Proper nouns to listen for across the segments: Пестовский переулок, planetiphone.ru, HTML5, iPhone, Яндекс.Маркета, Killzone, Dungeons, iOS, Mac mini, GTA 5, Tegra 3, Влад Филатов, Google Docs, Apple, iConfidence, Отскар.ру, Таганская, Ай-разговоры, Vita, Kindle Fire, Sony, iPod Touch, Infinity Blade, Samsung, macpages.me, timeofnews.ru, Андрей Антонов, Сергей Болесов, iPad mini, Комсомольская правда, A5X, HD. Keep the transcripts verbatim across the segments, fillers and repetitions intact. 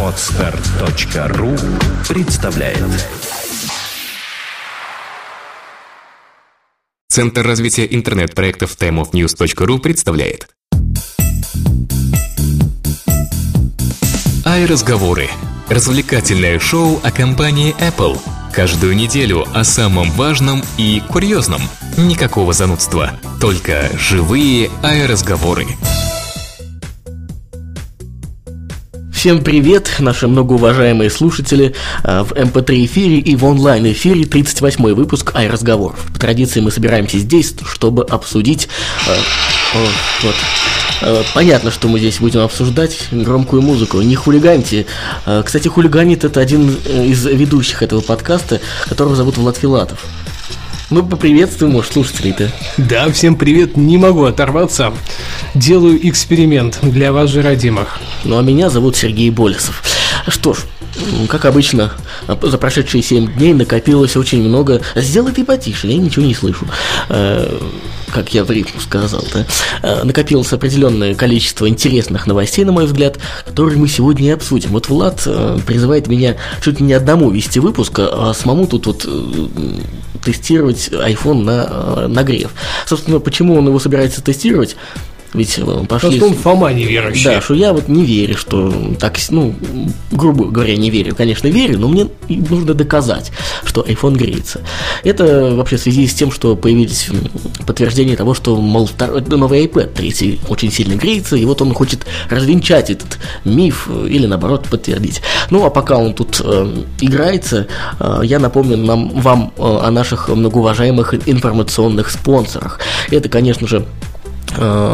Отскар.ру представляет. Центр развития интернет-проектов тайм оф ньюс точка ру представляет. Ай-разговоры. Развлекательное шоу о компании Apple. Каждую неделю о самом важном и курьезном. Никакого занудства. Только живые ай-разговоры. Всем привет, наши многоуважаемые слушатели в эм пэ три эфире и в онлайн эфире тридцать восьмой выпуск Ай-разговоров. По традиции мы собираемся здесь, чтобы обсудить... О, вот. Понятно, что мы здесь будем обсуждать громкую музыку. Не хулиганьте. Кстати, хулиганит — это один из ведущих этого подкаста, которого зовут Влад Филатов. Мы поприветствуем уж слушателей-то. Да, всем привет. Не могу оторваться. Делаю эксперимент для вас же, родимых. Ну а меня зовут Сергей Болесов. Что ж, как обычно, за прошедшие семь дней накопилось очень много. Сделай ты потише, я ничего не слышу. Э, как я в ритм сказал-то. Э, накопилось определенное количество интересных новостей, на мой взгляд, которые мы сегодня и обсудим. Вот Влад э, призывает меня чуть ли не одному вести выпуск, а самому тут вот э, тестировать iPhone на э, нагрев. Собственно, почему он его собирается тестировать? Ведь пошли... Просто он Фома неверующий. Да, что я вот не верю, что так, ну, грубо говоря, не верю. Конечно, верю, но мне нужно доказать, что iPhone греется. Это вообще в связи с тем, что появились подтверждения того, что, мол, второй, новый айпэд три очень сильно греется, и вот он хочет развенчать этот миф или, наоборот, подтвердить. Ну, а пока он тут э, играется, э, я напомню нам, вам э, о наших многоуважаемых информационных спонсорах. Это, конечно же,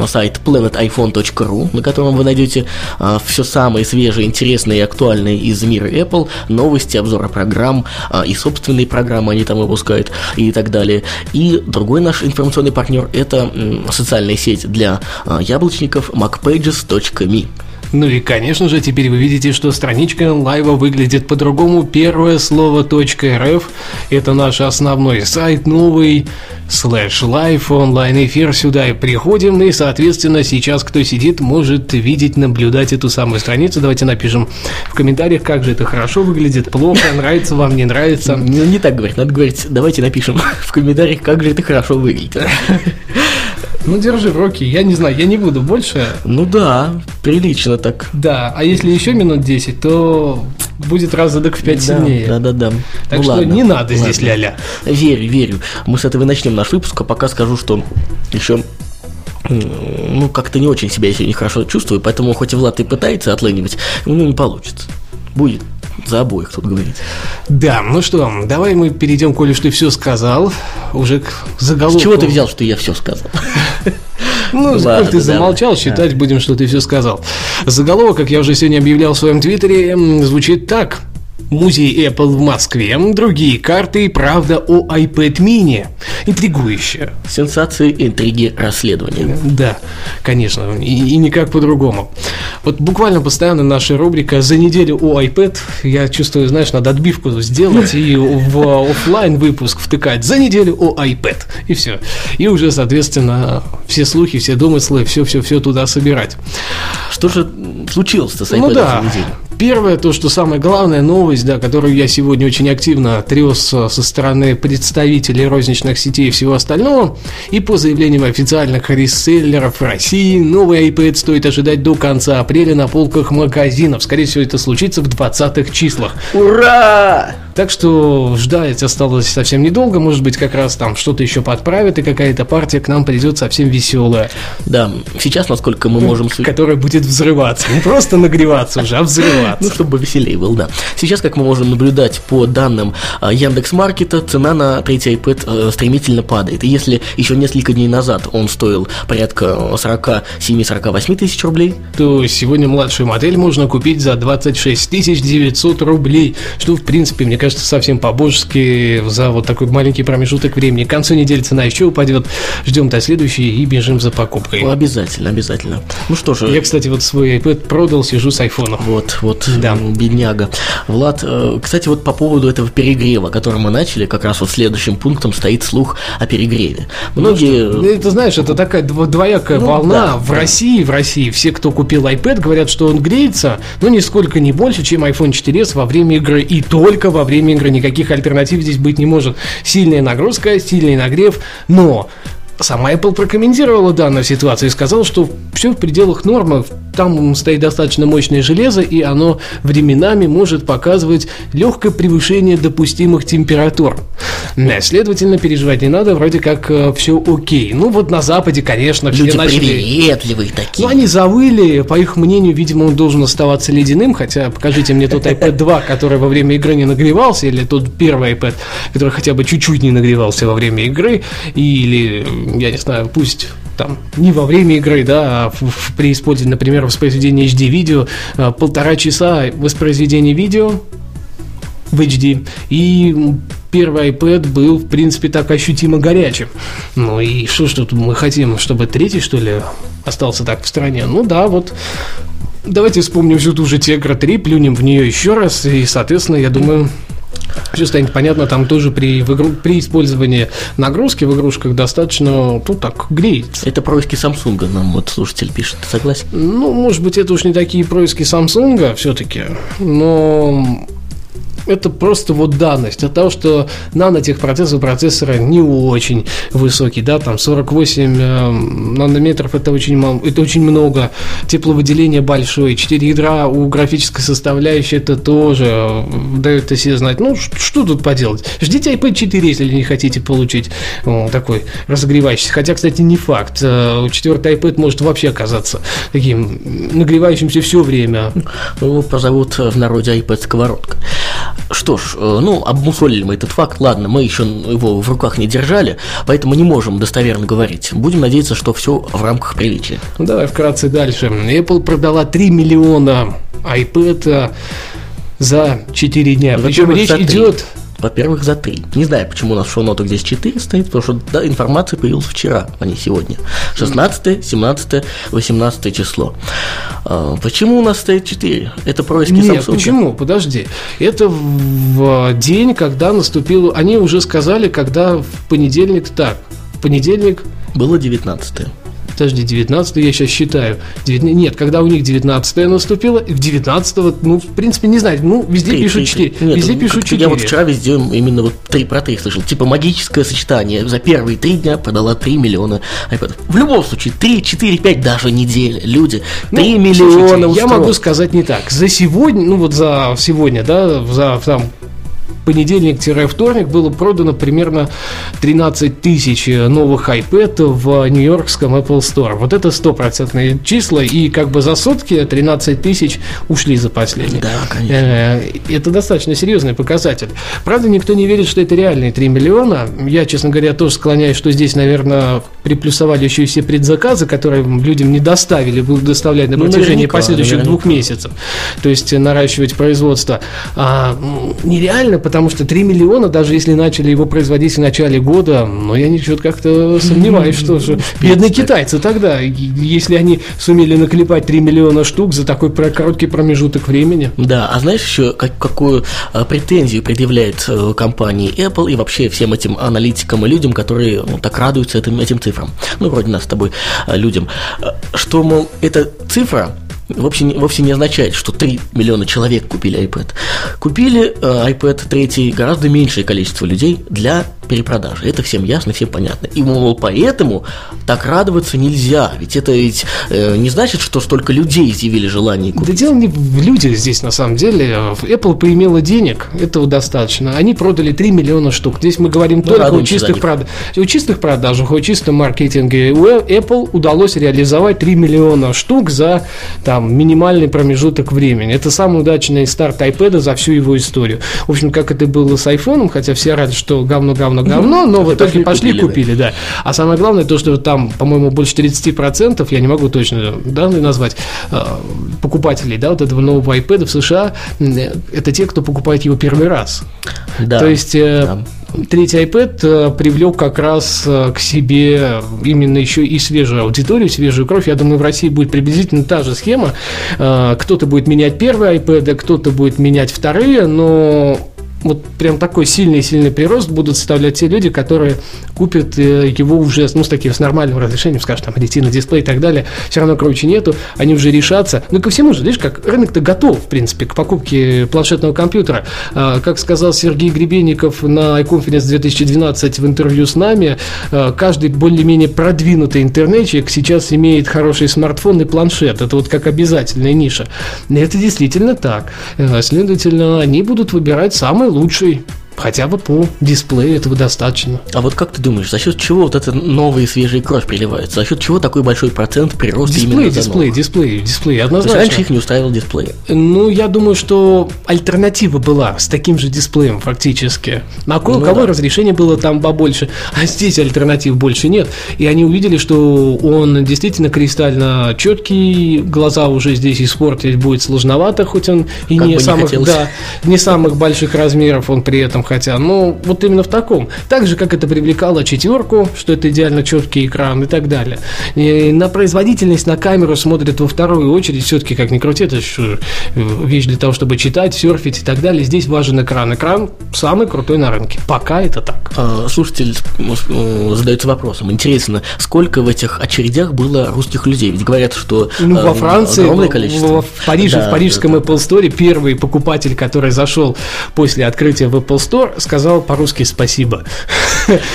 сайт планет айфон точка ру, на котором вы найдете а, все самое свежее, интересное и актуальное из мира Apple, новости, обзоры программ а, и собственные программы они там выпускают и так далее. И другой наш информационный партнер — это м, социальная сеть для а, яблочников mac pages точка me. Ну и, конечно же, теперь вы видите, что страничка лайва выглядит по-другому. Первое слово .рф – это наш основной сайт, новый слэш лайв, онлайн-эфир. Сюда и приходим, и, соответственно, сейчас кто сидит, может видеть, наблюдать эту самую страницу. Давайте напишем в комментариях, как же это хорошо выглядит, плохо, нравится вам, не нравится. Ну, не так говорить, надо говорить, давайте напишем в комментариях, как же это хорошо выглядит. Ну, держи в руки, я не знаю, я не буду больше. Ну да, прилично так. Да, а если еще минут десять, то будет разодок в пять да, сильнее. Да-да-да. Так ну, что ладно, не надо ладно. Здесь ля-ля. Верю, верю. Мы с этого и начнем наш выпуск, а пока скажу, что еще... Ну, как-то не очень себя сегодня хорошо чувствую, поэтому хоть и Влад и пытается отлынивать, у него не получится. Будет за обоих, тут говорит. Да, ну что, давай мы перейдем, коли что ты все сказал, уже к заголовку. С чего ты взял, что я все сказал? Ну, коль ты замолчал, считать будем, что ты все сказал. Заголовок, как я уже сегодня объявлял в своем твиттере, звучит так. Музей Apple в Москве, другие карты и правда о iPad mini. Интригующе. Сенсации, интриги, расследования. Да, конечно, и, и никак по-другому. Вот буквально постоянно наша рубрика «За неделю о iPad». Я чувствую, знаешь, надо отбивку сделать и в офлайн выпуск втыкать «За неделю о iPad». И все. И уже, соответственно, все слухи, все домыслы, все-все-все туда собирать. Что же случилось-то с iPad? Ну да. Первое, то, что самая главная новость, да, которую я сегодня очень активно трёс со стороны представителей розничных сетей и всего остального, и по заявлениям официальных реселлеров России, новый iPad стоит ожидать до конца апреля на полках магазинов. Скорее всего, это случится в двадцатых числах. Ура! Так что ждать осталось совсем недолго. Может быть, как раз там что-то еще подправят, и какая-то партия к нам придет совсем веселая. Да, сейчас, насколько мы можем... Которая будет взрываться. Не просто нагреваться уже, а взрываться. Ну, чтобы веселее было, да. Сейчас, как мы можем наблюдать по данным Яндекс.Маркета, цена на третий iPad стремительно падает. И если еще несколько дней назад он стоил порядка сорок семь сорок восемь тысяч рублей, то сегодня младшую модель можно купить за двадцать шесть тысяч девятьсот рублей, что, в принципе, мне кажется, кажется, совсем по-божески за вот такой маленький промежуток времени. К концу недели цена еще упадет. Ждем до следующей и бежим за покупкой. Обязательно, обязательно. Ну что же. Я, кстати, вот свой iPad продал, сижу с айфоном. Вот, вот, да. Бедняга. Влад, кстати, вот по поводу этого перегрева, который мы начали, как раз вот следующим пунктом стоит слух о перегреве. Многие... Ну, что, ты знаешь, это такая двоякая ну, волна. Да, в да. России, в России все, кто купил iPad, говорят, что он греется, но нисколько не больше, чем айфон четыре эс во время игры. И только во время игры. Никаких альтернатив здесь быть не может. Сильная нагрузка, сильный нагрев, но... Сама Apple прокомментировала данную ситуацию и сказала, что все в пределах нормы. Там стоит достаточно мощное железо, и оно временами может показывать легкое превышение допустимых температур. Следовательно, переживать не надо, вроде как все окей. Ну вот на Западе, конечно, все люди начали... приветливые такие. Ну они завыли, по их мнению, видимо, он должен оставаться ледяным. Хотя покажите мне тот айпэд два, который во время игры не нагревался, или тот первый iPad, который хотя бы чуть-чуть не нагревался во время игры, или... Я не знаю, пусть там не во время игры, да, а в, в, при использовании, например, воспроизведения эйч ди-видео, а, полтора часа воспроизведения видео в эйч ди, и первый iPad был, в принципе, так ощутимо горячим. Ну и что ж тут мы хотим, чтобы третий, что ли, остался так в стороне? Ну да, вот... Давайте вспомним всю ту же тегра три, плюнем в нее еще раз, и, соответственно, я думаю... Все станет понятно, там тоже при, в игру, при использовании нагрузки в игрушках достаточно, ну, так, греется. Это происки Самсунга нам вот слушатель пишет, ты согласен? Ну, может быть, это уж не такие происки Самсунга все-таки, но... Это просто вот данность от того, что нанотехпроцессор процессора не очень высокий, да, там сорок восемь э, нанометров, это очень мало, это очень много, тепловыделение большое, четыре ядра у графической составляющей, это тоже дает о себе знать. Ну, ш- что тут поделать? Ждите айпэд четыре, если не хотите получить о, такой разогревающийся. Хотя, кстати, не факт, четвертый iPad может вообще оказаться таким нагревающимся все время. Его позовут в народе iPad сковородка. Что ж, ну, обмусолили мы этот факт, ладно, мы еще его в руках не держали, поэтому не можем достоверно говорить. Будем надеяться, что все в рамках приличия. Ну, давай вкратце дальше. Apple продала три миллиона iPad за четыре дня. Причем речь идет... Во-первых, за три. Не знаю, почему у нас в шоу-нотах здесь четыре стоит, потому что да, информация появилась вчера, а не сегодня. шестнадцатое, семнадцатое, восемнадцатое число. А, почему у нас стоит четыре? Это происки Samsung? Нет, почему? Подожди. Это в день, когда наступило... Они уже сказали, когда в понедельник... Так, в понедельник... Было девятнадцатое. Подожди, девятнадцатое я сейчас считаю. девятнадцатое, нет, когда у них девятнадцатое наступило, в девятнадцатого, ну, в принципе, не знаю, ну, везде три, пишут четыре. Нет, везде пишут четыре. Я вот вчера везде именно вот три про три слышал. Типа магическое сочетание. За первые три дня продала три миллиона iPad. В любом случае, три, четыре, пять даже недель. Люди, три ну, миллиона слушайте, устройств. Я могу сказать не так. За сегодня, ну, вот за сегодня, да, за там... понедельник-вторник было продано примерно тринадцать тысяч новых iPad в нью-йоркском Apple Store. Вот это стопроцентные числа, и как бы за сутки тринадцать тысяч ушли за последние. Да, конечно. Это достаточно серьезный показатель. Правда, никто не верит, что это реальные три миллиона. Я, честно говоря, тоже склоняюсь, что здесь, наверное, приплюсовали еще и все предзаказы, которые людям не доставили, будут доставлять на протяжении ну, последующих наверняка. двух месяцев. То есть наращивать производство а, нереально, потому что три миллиона, даже если начали его производить в начале года, но я ничего как-то сомневаюсь, что же. Бедные китайцы тогда, если они сумели наклепать три миллиона штук за такой короткий промежуток времени. Да, а знаешь еще, как, какую претензию предъявляет компании Apple и вообще всем этим аналитикам и людям, которые ну, так радуются этим, этим цифрам, ну, вроде нас с тобой, людям, что, мол, эта цифра Вовсе не, вовсе не означает, что три миллиона человек купили iPad. Купили э, айпэд три гораздо меньшее количество людей для перепродажи. Это всем ясно, всем понятно. И, мол, поэтому так радоваться нельзя. Ведь это ведь э, не значит, что столько людей изъявили желание купить. Да дело не в людях здесь, на самом деле. Apple поимела денег, этого достаточно. Они продали три миллиона штук. Здесь мы говорим ну, только о чистых, прод... о чистых продажах, о чистом маркетинге. У Apple удалось реализовать три миллиона штук за... Там, минимальный промежуток времени. Это самый удачный старт iPad за всю его историю. В общем, как это было с iPhone, хотя все рады, что говно-говно оно говно, но в итоге пошли, купили, да. А самое главное то, что там, по-моему, больше тридцать процентов, я не могу точно данные назвать, покупателей, да, вот этого нового iPad в США, это те, кто покупает его первый раз. Да. То есть... Да. Третий iPad привлек как раз к себе именно еще и свежую аудиторию, свежую кровь. Я думаю, в России будет приблизительно та же схема. Кто-то будет менять первый iPad, а кто-то будет менять вторые, но... Вот прям такой сильный-сильный прирост будут составлять те люди, которые купят его уже, ну, с таким, с нормальным разрешением, скажем, там, ретина, дисплей и так далее. Все равно круче нету, они уже решатся. Ну, ко всему же, видишь, как рынок-то готов, в принципе, к покупке планшетного компьютера. Как сказал Сергей Гребенников на iConfidence две тысячи двенадцать в интервью с нами, каждый более-менее продвинутый интернетчик сейчас имеет хороший смартфон и планшет. Это вот как обязательная ниша. И это действительно так. Следовательно, они будут выбирать самые лучший, хотя бы по дисплею этого достаточно. А вот как ты думаешь, за счет чего вот эта новая свежая кровь приливается? За счет чего такой большой процент прироста дисплей, именно дисплей, нового? Дисплей, дисплей, однозначно. То есть раньше их не устраивал дисплей. Ну, я думаю, что альтернатива была с таким же дисплеем фактически. На кое- ну, у кого да. разрешение было там побольше, а здесь альтернатив больше нет. И они увидели, что он действительно кристально четкий, глаза уже здесь испортить будет сложновато, хоть он и не, не, самых, да, не самых больших размеров, он при этом... Хотя, ну, вот именно в таком. Так же, как это привлекало четверку, что это идеально четкий экран и так далее. И на производительность, на камеру смотрят во вторую очередь. Все-таки, как ни крути, это вещь для того, чтобы читать, серфить и так далее. Здесь важен экран. Экран самый крутой на рынке. Пока это так. Слушатель задается вопросом. Интересно, сколько в этих очередях было русских людей? Ведь говорят, что ну, во Франции, огромное количество. В Париже, да, в парижском это... Apple Store первый покупатель, который зашел после открытия в Apple Store, сказал по-русски спасибо.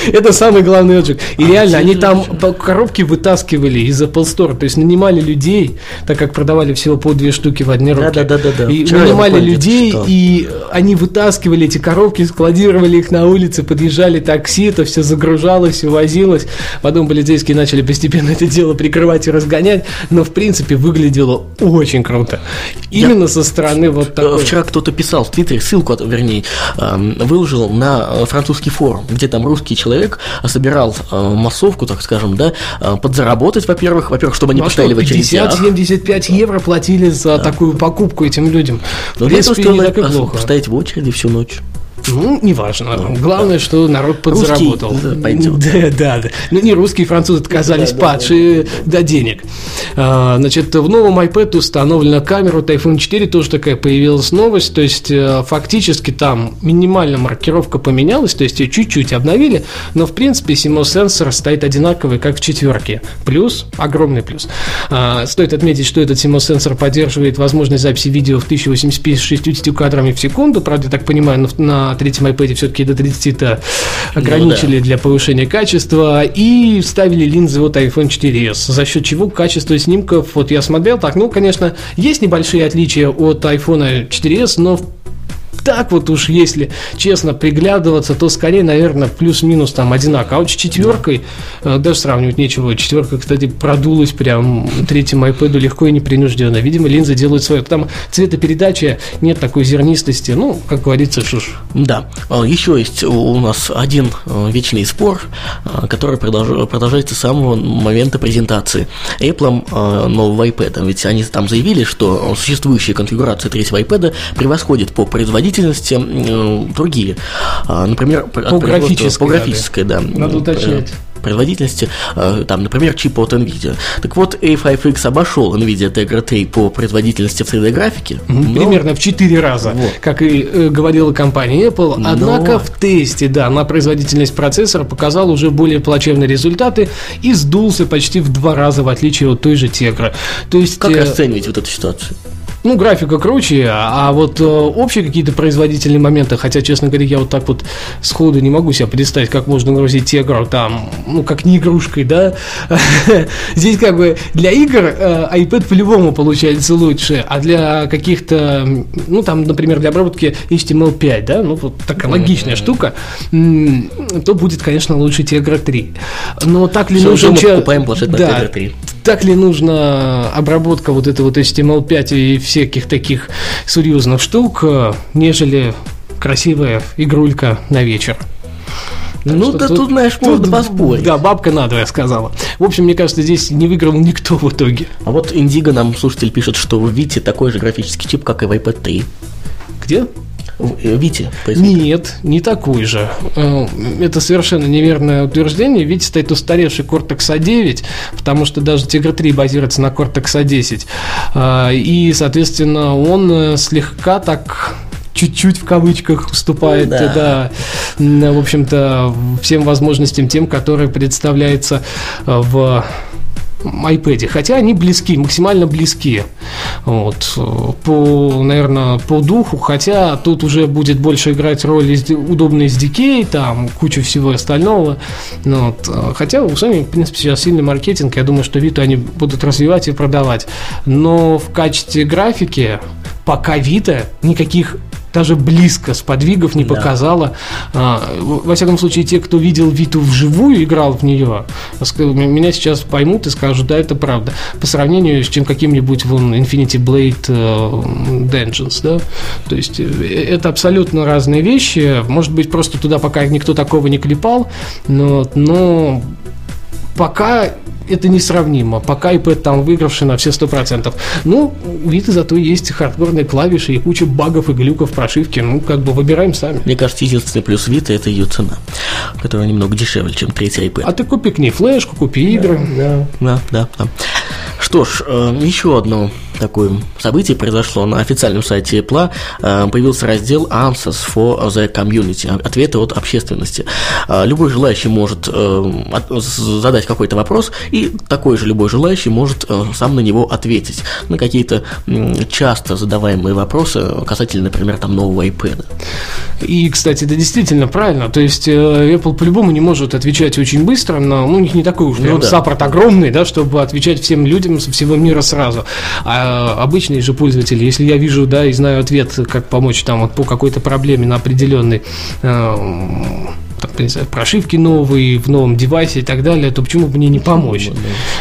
Это самый главный отжиг. И а реально, они там по коробке вытаскивали из Apple Store, то есть нанимали людей, так как продавали всего по две штуки в одни руки. Да, да, да, да. И нанимали людей, и они вытаскивали эти коробки, складировали их на улице, подъезжали такси, это все загружалось, увозилось. Потом полицейские начали постепенно это дело прикрывать и разгонять, но в принципе выглядело очень круто. Именно Я... со стороны вот такой. Вчера кто-то писал в Твиттере ссылку, вернее, выложил на французский форум, где там русский человек собирал массовку, так скажем, да, подзаработать, во-первых, во-первых, чтобы они ну, поставили в очередь. пятьдесят-семьдесят пять евро платили за да. такую покупку этим людям. Но в принципе, не так и плохо. Стоять в очереди всю ночь. Ну, неважно. Ну, главное, да. что народ подзаработал. Русский, да, пойдет. Да, да, да. Ну, не русские, французы отказались да, падшие да, да, да. до денег. А, значит, в новом iPad установлена камера от iPhone четыре, тоже такая появилась новость. То есть, фактически там минимальная маркировка поменялась, то есть ее чуть-чуть обновили, но в принципе си мос-сенсор стоит одинаковый, как в четверке. Плюс, огромный плюс. А, стоит отметить, что этот си мос-сенсор поддерживает возможность записи видео в тысяча восемьдесят пэ с шестьюдесятью кадрами в секунду. Правда, я так понимаю, на третьем iPad все-таки до тридцати-то ограничили ну, да. для повышения качества. И вставили линзы от iPhone четыре эс, за счет чего качество снимков, вот я смотрел, так, ну, конечно, есть небольшие отличия от iPhone четыре эс, но так вот уж, если честно приглядываться, то скорее, наверное, плюс-минус там одинаково. А вот с четверкой да. даже сравнивать нечего. Четверка, кстати, продулась прям третьему iPad'у легко и непринужденно. Видимо, линзы делают свое. Там цветопередача, нет такой зернистости. Ну, как говорится, шуш. Да. Еще есть у нас один вечный спор, который продолжается с самого момента презентации Apple нового iPad. Ведь они там заявили, что существующая конфигурация третьего iPad превосходит по производительности другие, например, по графической, по графической, да. да. Надо уточнять. производительности, там, например, чип от Nvidia. Так вот, эй пять икс обошел Nvidia Tegra три по производительности в три дэ-графике. Mm-hmm. Но... Примерно в четыре раза, вот. Как и э, говорила компания Apple. Однако но... в тесте, да, на производительность процессора показал уже более плачевные результаты и сдулся почти в два раза, в отличие от той же Tegra. То есть, как э... расценивать вот эту ситуацию? Ну, графика круче, а вот э, общие какие-то производительные моменты, хотя, честно говоря, я вот так вот сходу не могу себе представить, как можно нагрузить Tegra там, ну, как не игрушкой, да. Здесь как бы для игр э, iPad по-любому получается лучше, а для каких-то, ну, там, например, для обработки эйч ти эм эл пять, да, ну, вот такая логичная mm-hmm. штука, м- то будет, конечно, лучше Tegra три. Но так ли Все нужно... Мы покупаем планшет на Tegra три. Так ли нужна обработка вот этого вот эйч ти эм эл пять и всяких таких серьезных штук, нежели красивая игрулька на вечер? Ну, да тут, тут, знаешь, тут можно поспорить. Да, бабка надвое сказала. В общем, мне кажется, здесь не выиграл никто в итоге. А вот Индиго нам слушатель пишет, что в Vita такой же графический чип, как и в айпад три. Где? Вите. Нет, не такой же. Это совершенно неверное утверждение. Вите стоит устаревший Кортекс А девять, потому что даже Тегра три базируется на Кортекс А десять. И, соответственно, он слегка так... чуть-чуть в кавычках уступает, да. да, в общем-то, всем возможностям тем, которые представляются в iPad. Хотя они близки, максимально близки. Вот. По, наверное, по духу, хотя тут уже будет больше играть роль удобный эс ди кей, там куча всего остального. Вот. Хотя у Sony, в принципе, сейчас сильный маркетинг. Я думаю, что Vita они будут развивать и продавать. Но в качестве графики пока Vita никаких даже близко сподвигов не да. показала. Во всяком случае, те, кто видел Виту вживую, играл в нее, меня сейчас поймут и скажут, да, это правда. По сравнению с чем каким-нибудь вон, Infinity Blade, Dungeons, да? То есть это абсолютно разные вещи. Может быть, просто туда пока никто такого не клепал, но, но пока... это несравнимо. Пока iPad там выигравший на все сто процентов. Ну, у Vita зато есть хардкорные клавиши и куча багов и глюков в прошивке. Ну, как бы выбираем сами. Мне кажется, единственный плюс Vita – это ее цена, которая немного дешевле, чем третий iPad. А ты купи к ней флешку, купи игры. Да, да, да, да. Что ж, еще одно такое событие произошло. На официальном сайте Apple появился раздел Answers for the Community, ответы от общественности. Любой желающий может задать какой-то вопрос, и такой же любой желающий может сам на него ответить, на какие-то часто задаваемые вопросы касательно, например, там, нового iPad. И, кстати, это действительно правильно. То есть Apple по-любому не может отвечать очень быстро, но у них не такой уж ну, да. саппорт огромный, да, чтобы отвечать всем людям со всего мира сразу. А обычные же пользователи, если я вижу, да, и знаю ответ, как помочь там вот по какой-то проблеме на определенной э- прошивки новые, в новом девайсе и так далее, то почему бы мне не помочь?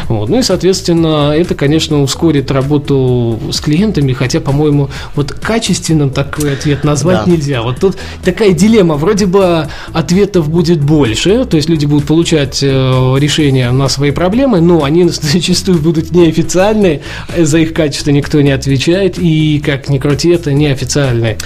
Вот. Ну и, соответственно, это, конечно, ускорит работу с клиентами, хотя, по-моему, вот качественным такой ответ назвать да. нельзя. Вот тут такая дилемма. Вроде бы ответов будет больше, то есть люди будут получать решения на свои проблемы, но они зачастую будут неофициальные, за их качество никто не отвечает, и, как ни крути, это неофициальный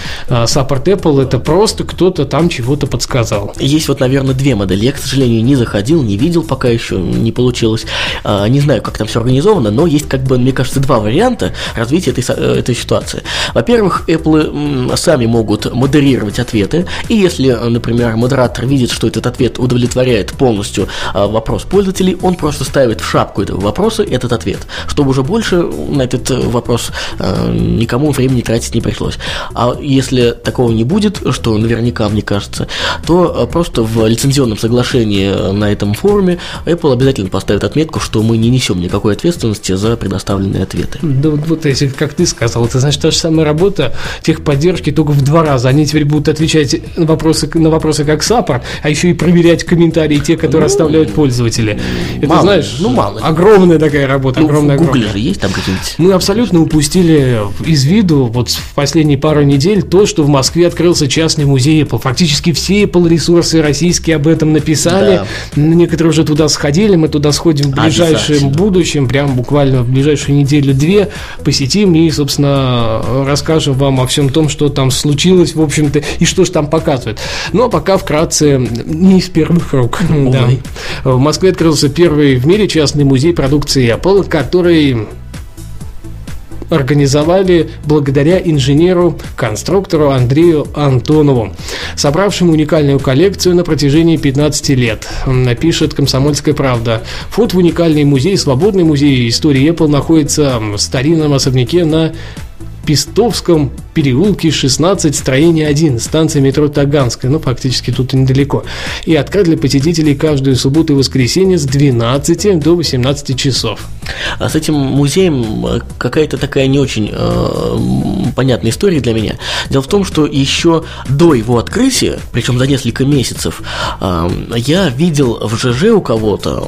саппорт Apple, это просто кто-то там чего-то подсказал. Есть вот, наверное, две модели. Я, к сожалению, не заходил, не видел пока еще, не получилось. Не знаю, как там все организовано, но есть, как бы, мне кажется, два варианта развития этой, этой ситуации. Во-первых, Apple сами могут модерировать ответы, и если, например, модератор видит, что этот ответ удовлетворяет полностью вопрос пользователей, он просто ставит в шапку этого вопроса этот ответ, чтобы уже больше на этот вопрос никому времени тратить не пришлось. А если такого не будет, что наверняка, мне кажется, то просто в лицензионном соглашении на этом форуме Apple обязательно поставит отметку, что мы не несем никакой ответственности за предоставленные ответы. Да вот, вот если, как ты сказал, это значит та же самая работа техподдержки только в два раза. Они теперь будут отвечать на вопросы, на вопросы как саппорт, а еще и проверять комментарии те, которые ну, оставляют пользователи. Это, мало, знаешь, ну, мало. Огромная такая работа. Ну, огромная, в Гугле же есть там какие-нибудь? Мы абсолютно упустили из виду вот в последние пару недель то, что в Москве открылся частный музей Apple. Фактически все Apple ресурсы российские об этом написали, да. Некоторые уже туда сходили, мы туда сходим в ближайшем будущем, прям буквально в ближайшую неделю-две посетим и, собственно, расскажем вам о всем том, что там случилось, в общем-то, и что же там показывают. Но пока вкратце не из первых рук. Да. В Москве открылся первый в мире частный музей продукции Apple, который... организовали благодаря инженеру-конструктору Андрею Антонову, собравшему уникальную коллекцию на протяжении пятнадцати лет, напишет «Комсомольская правда». Вход в уникальный музей, свободный музей истории Apple, находится в старинном особняке на Пестовском переулке шестнадцать, строение один, станция метро Таганская, ну, фактически тут недалеко, и открыт для посетителей каждую субботу и воскресенье с двенадцати до восемнадцати часов. А с этим музеем какая-то такая не очень э, понятная история для меня. Дело в том, что еще до его открытия, причем за несколько месяцев, э, я видел в ЖЖ у кого-то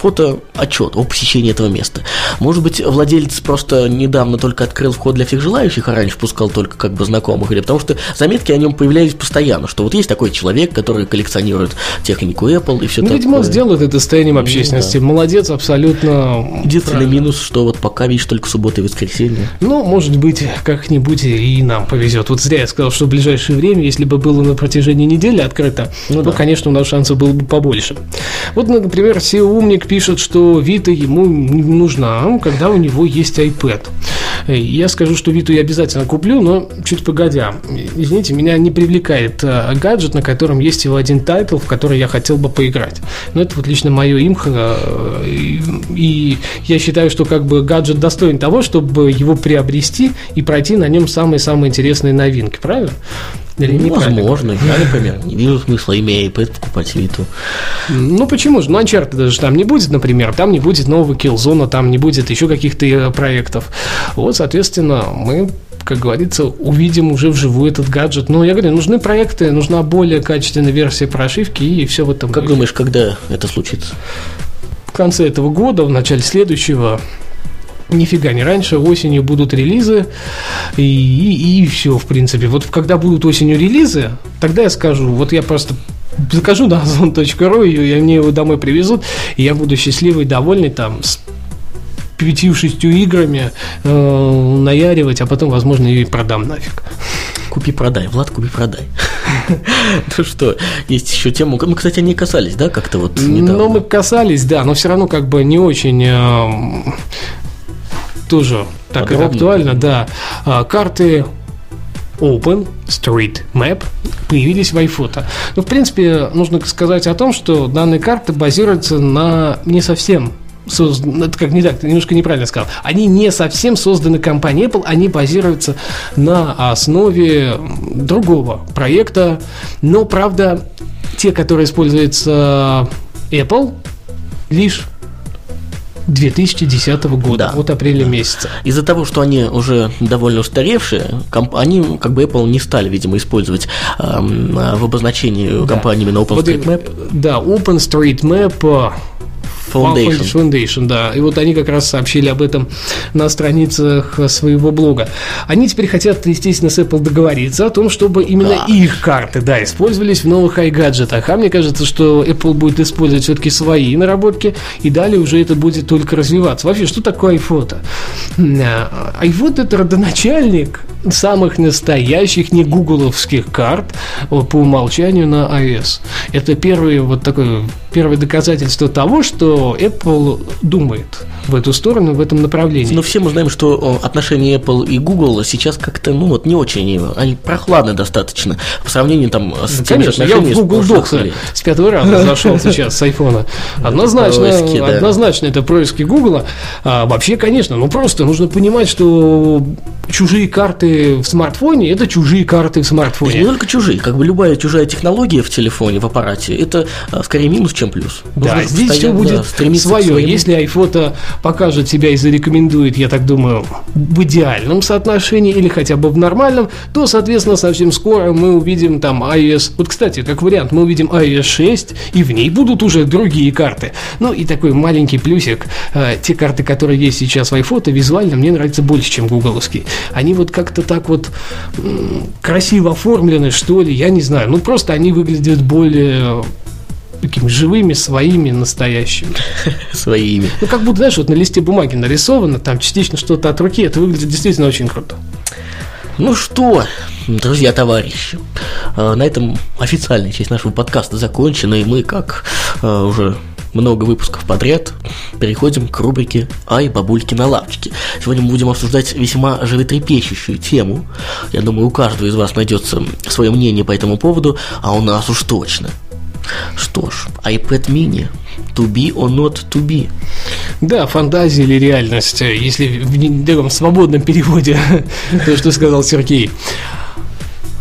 фотоотчет о посещении этого места. Может быть, владелец просто недавно только открыл вход для всех желающих, а раньше пускал только как бы знакомых, или потому что заметки о нем появлялись постоянно, что вот есть такой человек, который коллекционирует технику Apple и все ну, такое. Ну, видимо, он сделает это состоянием общественности. Ну, да. Молодец, абсолютно. Единственный минус, что вот пока видишь только субботы и воскресенье. Ну, может быть, как-нибудь и нам повезет. Вот зря я сказал, что в ближайшее время, если бы было на протяжении недели открыто, ну, да. то, конечно, у нас шансов было бы побольше. Вот, например, си и о Умник пишет, что Vita ему нужна, когда у него есть iPad. Я скажу, что Vita я обязательно куплю, но чуть погодя. Извините, меня не привлекает гаджет, на котором есть всего один тайтл, в который я хотел бы поиграть. Но это вот лично мое имхо. И я считаю, что как бы гаджет достоин того, чтобы его приобрести и пройти на нем самые-самые интересные новинки, правильно? Или возможно, я, например, не вижу смысла, имея iPad, покупать Vita. Ну почему же? Ну, Uncharted даже там не будет, например, там не будет нового Killzone, там не будет еще каких-то проектов. Вот, соответственно, мы, как говорится, увидим уже вживую этот гаджет. Но я говорю, нужны проекты, нужна более качественная версия прошивки и все в этом. Как будет. Думаешь, когда это случится? В конце этого года, в начале следующего. Нифига не раньше, осенью будут релизы и, и, и все, в принципе. Вот когда будут осенью релизы, тогда я скажу, вот я просто закажу на озон точка ру, и мне его домой привезут, и я буду счастливый, довольный там с пятью-шестью играми э, наяривать, а потом, возможно, ее и продам нафиг. Купи-продай, Влад, купи-продай. Ну что, есть еще тема. Мы, кстати, они касались, да, как-то вот недавно? Ну, мы касались, да, но все равно как бы не очень... Тоже так подробно. Это актуально, да. А, карты OpenStreetMap появились в iPhoto. Ну, в принципе, нужно сказать о том, что данные карты базируются на не совсем созданы, это как не так, немножко неправильно сказал. Они не совсем созданы компанией Apple, они базируются на основе другого проекта. Но, правда, те, которые используются Apple, лишь две тысячи десятого года, да, вот апреля да. месяца. Из-за того, что они уже довольно устаревшие, комп- они, как бы Apple не стали, видимо, использовать эм, в обозначении да. компаниями на OpenStreetMap. Вот, да, OpenStreetMap Foundation. Foundation, да. И вот они как раз сообщили об этом на страницах своего блога. Они теперь хотят, естественно, с Apple договориться о том, чтобы именно да. их карты, да, использовались в новых iGadget'ах. А мне кажется, что Apple будет использовать все-таки свои наработки, и далее уже это будет только развиваться. Вообще, что такое iPhoto? iPhoto – это родоначальник самых настоящих, не гугловских карт по умолчанию на iOS. Это первое, вот такое, первое доказательство того, что Apple думает в эту сторону, в этом направлении. Но все мы знаем, что отношения Apple и Google сейчас как-то, ну вот, не очень, они прохладны достаточно по сравнению там с ну, теми конечно, отношениями. Я в Google Docs с пятого раза зашел сейчас с айфона. Однозначно, поиски, да. однозначно это происки Google. А, вообще, конечно, ну просто нужно понимать, что чужие карты в смартфоне – это чужие карты в смартфоне. Не только чужие, как бы любая чужая технология в телефоне, в аппарате – это скорее минус, чем плюс. Да, нужно здесь все будет свое. Если iPhoto покажет себя и зарекомендует, я так думаю, в идеальном соотношении или хотя бы в нормальном, то, соответственно, совсем скоро мы увидим там iOS. Вот, кстати, как вариант, мы увидим ай-о-эс шесть, и в ней будут уже другие карты. Ну и такой маленький плюсик. Э, те карты, которые есть сейчас в iPhoto, визуально мне нравятся больше, чем гугловские. Они вот как-то так вот м- красиво оформлены, что ли, я не знаю. Ну просто они выглядят более... такими живыми, своими, настоящими. Своими. Ну, как будто, знаешь, вот на листе бумаги нарисовано, там частично что-то от руки, это выглядит действительно очень круто. Ну что, друзья, товарищи, на этом официальная часть нашего подкаста закончена, и мы, как уже много выпусков подряд, переходим к рубрике «Ай, бабульки на лавочке». Сегодня мы будем обсуждать весьма животрепещущую тему. Я думаю, у каждого из вас найдется свое мнение по этому поводу, а у нас уж точно. Что ж, iPad mini, to be or not to be. Да, фантазия или реальность, если в неком свободном переводе то, что сказал Сергей.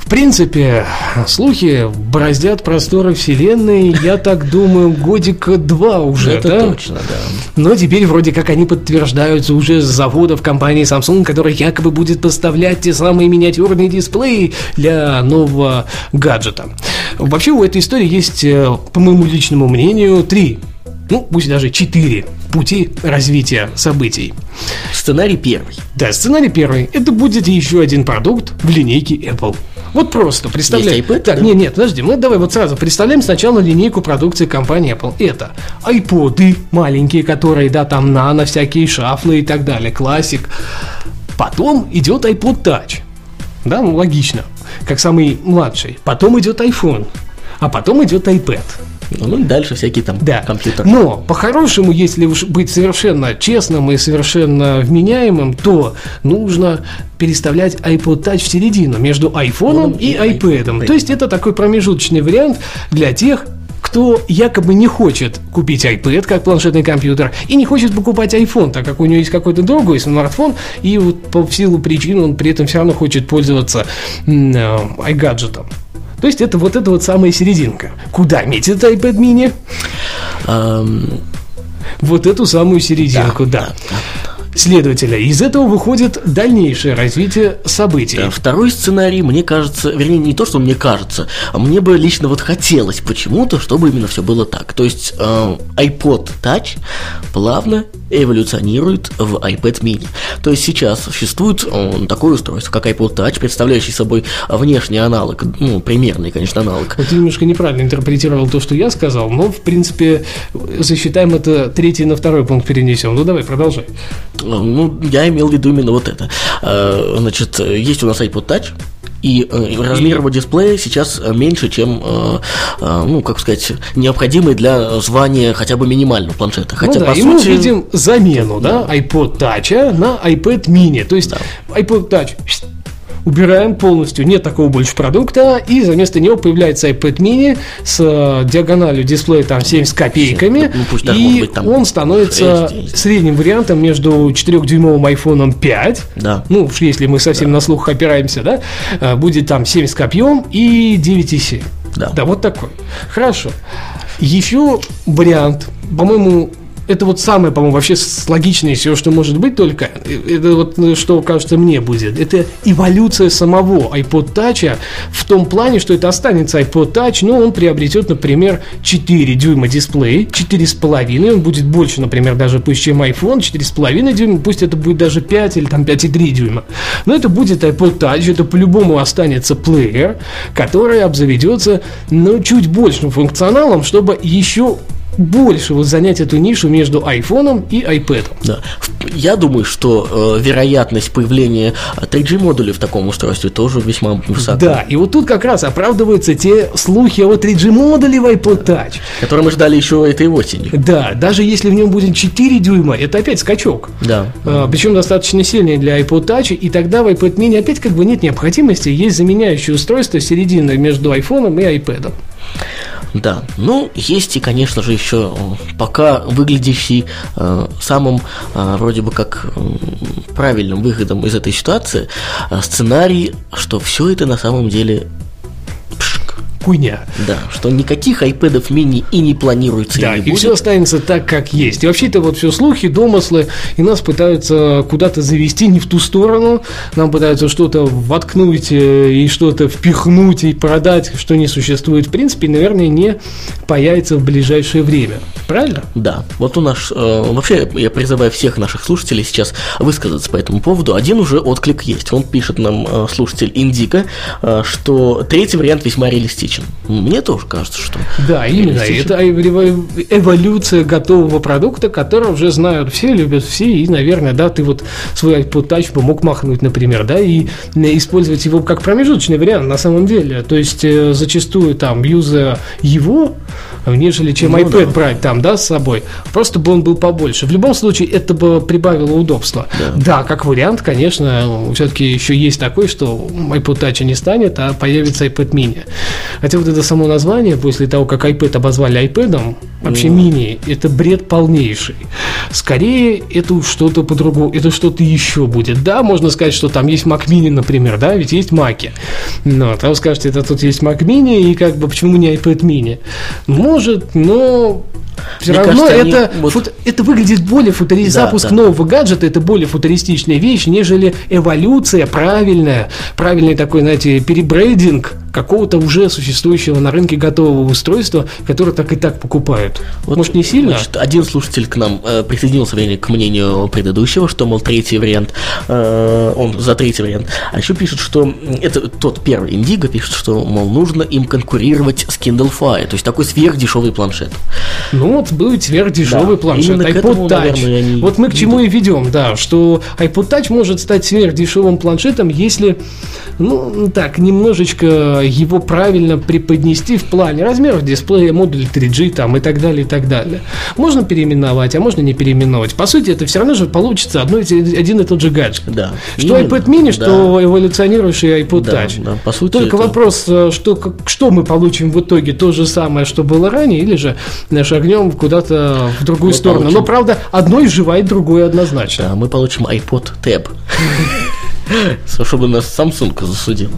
В принципе, слухи бороздят просторы вселенной, я так думаю, годика два уже, это да? точно, да. Но теперь вроде как они подтверждаются уже с заводов компании Samsung, которая якобы будет поставлять те самые миниатюрные дисплеи для нового гаджета. Вообще у этой истории есть, по моему личному мнению, три, ну пусть даже четыре пути развития событий. Сценарий первый. Да, сценарий первый. Это будет еще один продукт в линейке Apple. Вот просто представляем. Есть iPad, так, да? Нет, нет, подожди, мы давай вот сразу представляем сначала линейку продукции компании Apple. Это iPod'ы маленькие, которые, да, там нано, всякие шафлы и так далее, классик. Потом идет iPod Touch. Да, ну логично, как самый младший. Потом идет iPhone, а потом идет iPad. Ну, дальше всякие там, да, компьютеры. Но, по-хорошему, если уж быть совершенно честным и совершенно вменяемым, то нужно переставлять iPod Touch в середину между iPhone и, и iPad. То есть это такой промежуточный вариант для тех, кто якобы не хочет купить iPad как планшетный компьютер и не хочет покупать iPhone, так как у него есть какой-то другой смартфон, и вот по силу причин он при этом все равно хочет пользоваться м- м- iGadget'ом. То есть это вот эта вот самая серединка. Куда метит iPad mini? Um... Вот эту самую серединку, да. да. Следовательно, из этого выходит дальнейшее развитие событий. Да, второй сценарий, мне кажется, вернее, не то, что мне кажется, а мне бы лично вот хотелось почему-то, чтобы именно все было так. То есть э, iPod Touch плавно эволюционирует в iPad mini. То есть сейчас существует э, такое устройство, как iPod Touch, представляющий собой внешний аналог, ну, примерный, конечно, аналог. Вот ты немножко неправильно интерпретировал то, что я сказал, но, в принципе, засчитаем это третий на второй пункт перенесем. Ну, давай, продолжай. Ну, я имел в виду именно вот это. Значит, есть у нас iPod Touch, и размер его дисплея сейчас меньше, чем, ну, как сказать, необходимый для звания хотя бы минимального планшета. Хотя, ну, да, по и сути... мы видим замену, да, да, iPod Touch на iPad mini. То есть, да, iPod Touch убираем полностью, нет такого больше продукта, и вместо него появляется iPad mini с диагональю дисплея там семьдесят с копейками, ну, пусть, да, и быть, там он становится эйч ди, средним вариантом между четырёхдюймовым iPhone пять, да, ну уж если мы совсем, да, на слух опираемся, да, будет там семьдесят с копьем и девять целых семь десятых. Да, да, вот такой. Хорошо. Еще вариант, по-моему, это вот самое, по-моему, вообще логичное всего, что может быть только, это вот что, кажется, мне будет, это эволюция самого iPod Touch в том плане, что это останется iPod Touch, но он приобретет, например, четыре дюйма дисплей, четыре с половиной, он будет больше, например, даже пусть чем iPhone, четыре с половиной дюйма, пусть это будет даже пять или там пять целых три дюйма. Но это будет iPod Touch, это по-любому останется плеер, который обзаведется, ну, чуть большим функционалом, чтобы еще больше вот занять эту нишу между iPhone и iPad. Да. Я думаю, что э, вероятность появления три джи модулей в таком устройстве тоже весьма высока. Да, и вот тут как раз оправдываются те слухи о три джи модуле в iPod Touch, которые мы ждали еще этой осенью. Да, даже если в нем будет четыре дюйма, это опять скачок. Да. Э, причем достаточно сильный для iPod Touch, и тогда в iPad mini опять как бы нет необходимости, есть заменяющее устройство середины между iPhone и iPad. Да, ну, есть и, конечно же, еще пока выглядящий э, самым, э, вроде бы как, э, правильным выходом из этой ситуации э, сценарий, что все это на самом деле пшик, куйня. Да, что никаких iPad'ов мини и не планируется. Да, и, и все останется так, как есть. И вообще-то вот все слухи, домыслы, и нас пытаются куда-то завести не в ту сторону, нам пытаются что-то воткнуть и что-то впихнуть и продать, что не существует, в принципе, и, наверное, не появится в ближайшее время. Правильно? Да. Вот у нас... Э, вообще, я призываю всех наших слушателей сейчас высказаться по этому поводу. Один уже отклик есть. Он пишет нам, э, слушатель Индика, э, что третий вариант весьма реалистичен. Мне тоже кажется, что... Да, именно. Это эволюция готового продукта, который уже знают все, любят все. И, наверное, да, ты вот свой iPod Touch бы мог махнуть, например, да, и использовать его как промежуточный вариант на самом деле. То есть зачастую там юза его, нежели чем ну, iPad да. брать там, да, с собой. Просто бы он был побольше. В любом случае, это бы прибавило удобства. Да, да, как вариант, конечно, все-таки еще есть такой, что iPod Touch не станет, а появится iPad mini. Хотя вот это само название, после того, как iPad обозвали iPad'ом, вообще mm. мини, это бред полнейший. Скорее, это что-то по-другому, это что-то еще будет. Да, можно сказать, что там есть Mac mini, например, да, ведь есть Mac'и. Но там скажете, это тут есть Mac mini, и как бы почему не iPad mini? Может, но... Все Мне равно кажется, это, вот... фу... это выглядит более футуристично. Да, запуск да. нового гаджета – это более футуристичная вещь, нежели эволюция правильная, правильный такой, знаете, перебрейдинг какого-то уже существующего на рынке готового устройства, которое так и так покупают. Вот, может, не сильно? Значит, один слушатель к нам э, присоединился к мнению предыдущего, что, мол, третий вариант, э, он за третий вариант. А еще пишет, что это тот первый Индиго, пишет, что, мол, нужно им конкурировать с Kindle Fire, то есть такой сверхдешевый планшет. Ну вот был сверхдешевый, да, планшет iPod этому, Touch. Наверное, не... Вот мы к чему и ведем, да, что iPod Touch может стать сверхдешевым планшетом, если, ну, так, немножечко его правильно преподнести в плане размеров дисплея, модуль три джи там и так далее, и так далее. Можно переименовать, а можно не переименовать. По сути, это все равно же получится одно, один и тот же гаджет. Да. Что именно. iPad mini, да, что эволюционирующий iPod да, Touch. Да, по сути, только это... вопрос, что, как, что мы получим в итоге, то же самое, что было ранее, или же шагнем куда-то в другую мы сторону. Получим... Но, правда, одно изживает другое однозначно. Да, мы получим iPod Tab. Чтобы нас Samsung засудил.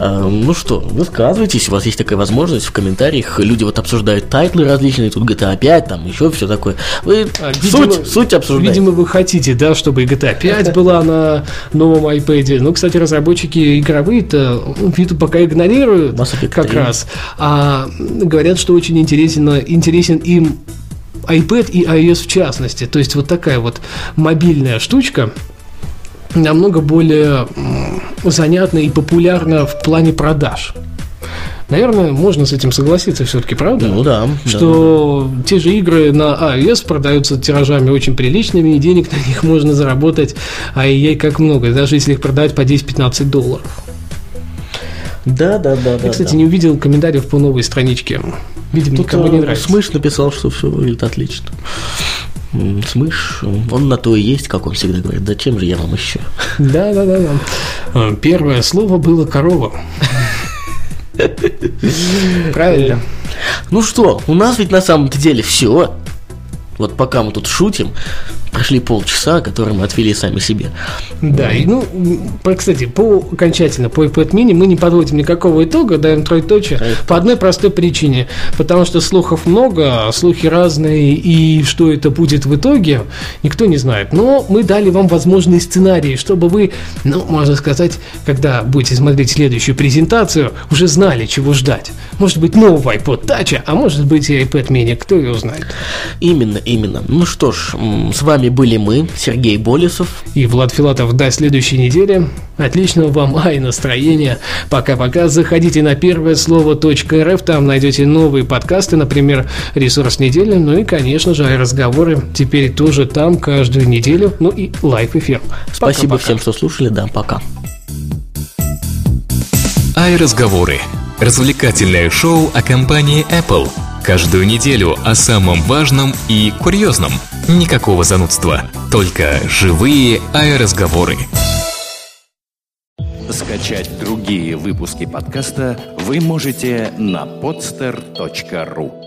а, Ну что, высказывайтесь. У вас есть такая возможность в комментариях. Люди вот обсуждают тайтлы различные. Тут джи ти эй пять, там еще все такое. Вы а, видимо, суть, суть обсуждаете. Видимо, вы хотите, да, чтобы джи ти эй пять была на новом iPad. Ну, кстати, разработчики игровые-то Vita пока игнорируют. Как раз а, говорят, что очень интересен, интересен им iPad и iOS в частности. То есть вот такая вот мобильная штучка намного более занятно и популярно в плане продаж. Наверное, можно с этим согласиться все-таки, правда? Ну да. Что да, да. те же игры на iOS продаются тиражами очень приличными, и денег на них можно заработать, а ай-яй как много, даже если их продать по десять-пятнадцать долларов. Да, да, да. Я, да, кстати, да. не увидел комментариев по новой страничке. Видимо, тут никому не нравится. Смыш написал, что все выглядит отлично. Смыш, он на то и есть, как он всегда говорит. Зачем же я вам ищу? Да, да, да, да. Первое слово было корова. Правильно. Ну что, у нас ведь на самом-то деле все. Вот пока мы тут шутим, прошли полчаса, которые мы отвели сами себе. Да, и, ну, кстати, по, окончательно по iPad mini мы не подводим никакого итога, даем троеточие, а по одной простой причине. Потому что слухов много, слухи разные, и что это будет в итоге, никто не знает. Но мы дали вам возможные сценарии, чтобы вы, ну, можно сказать, когда будете смотреть следующую презентацию, уже знали, чего ждать. Может быть, нового iPod Touch, а может быть и iPad mini, кто его знает. Именно, именно. Ну что ж, с вами были мы, Сергей Болесов и Влад Филатов. До следующей недели. Отличного вам ай настроения. Пока-пока. Заходите на первое слово.рф. Там найдете новые подкасты, например, ресурс недели. Ну и, конечно же, ай-разговоры. Теперь тоже там каждую неделю. Ну и лайв-эфир. Спасибо пока. Всем, что слушали. Да, пока. Ай-разговоры. Развлекательное шоу о компании Apple. Каждую неделю о самом важном и курьезном. Никакого занудства, только живые ай-разговоры. Скачать другие выпуски подкаста вы можете на podster точка ру.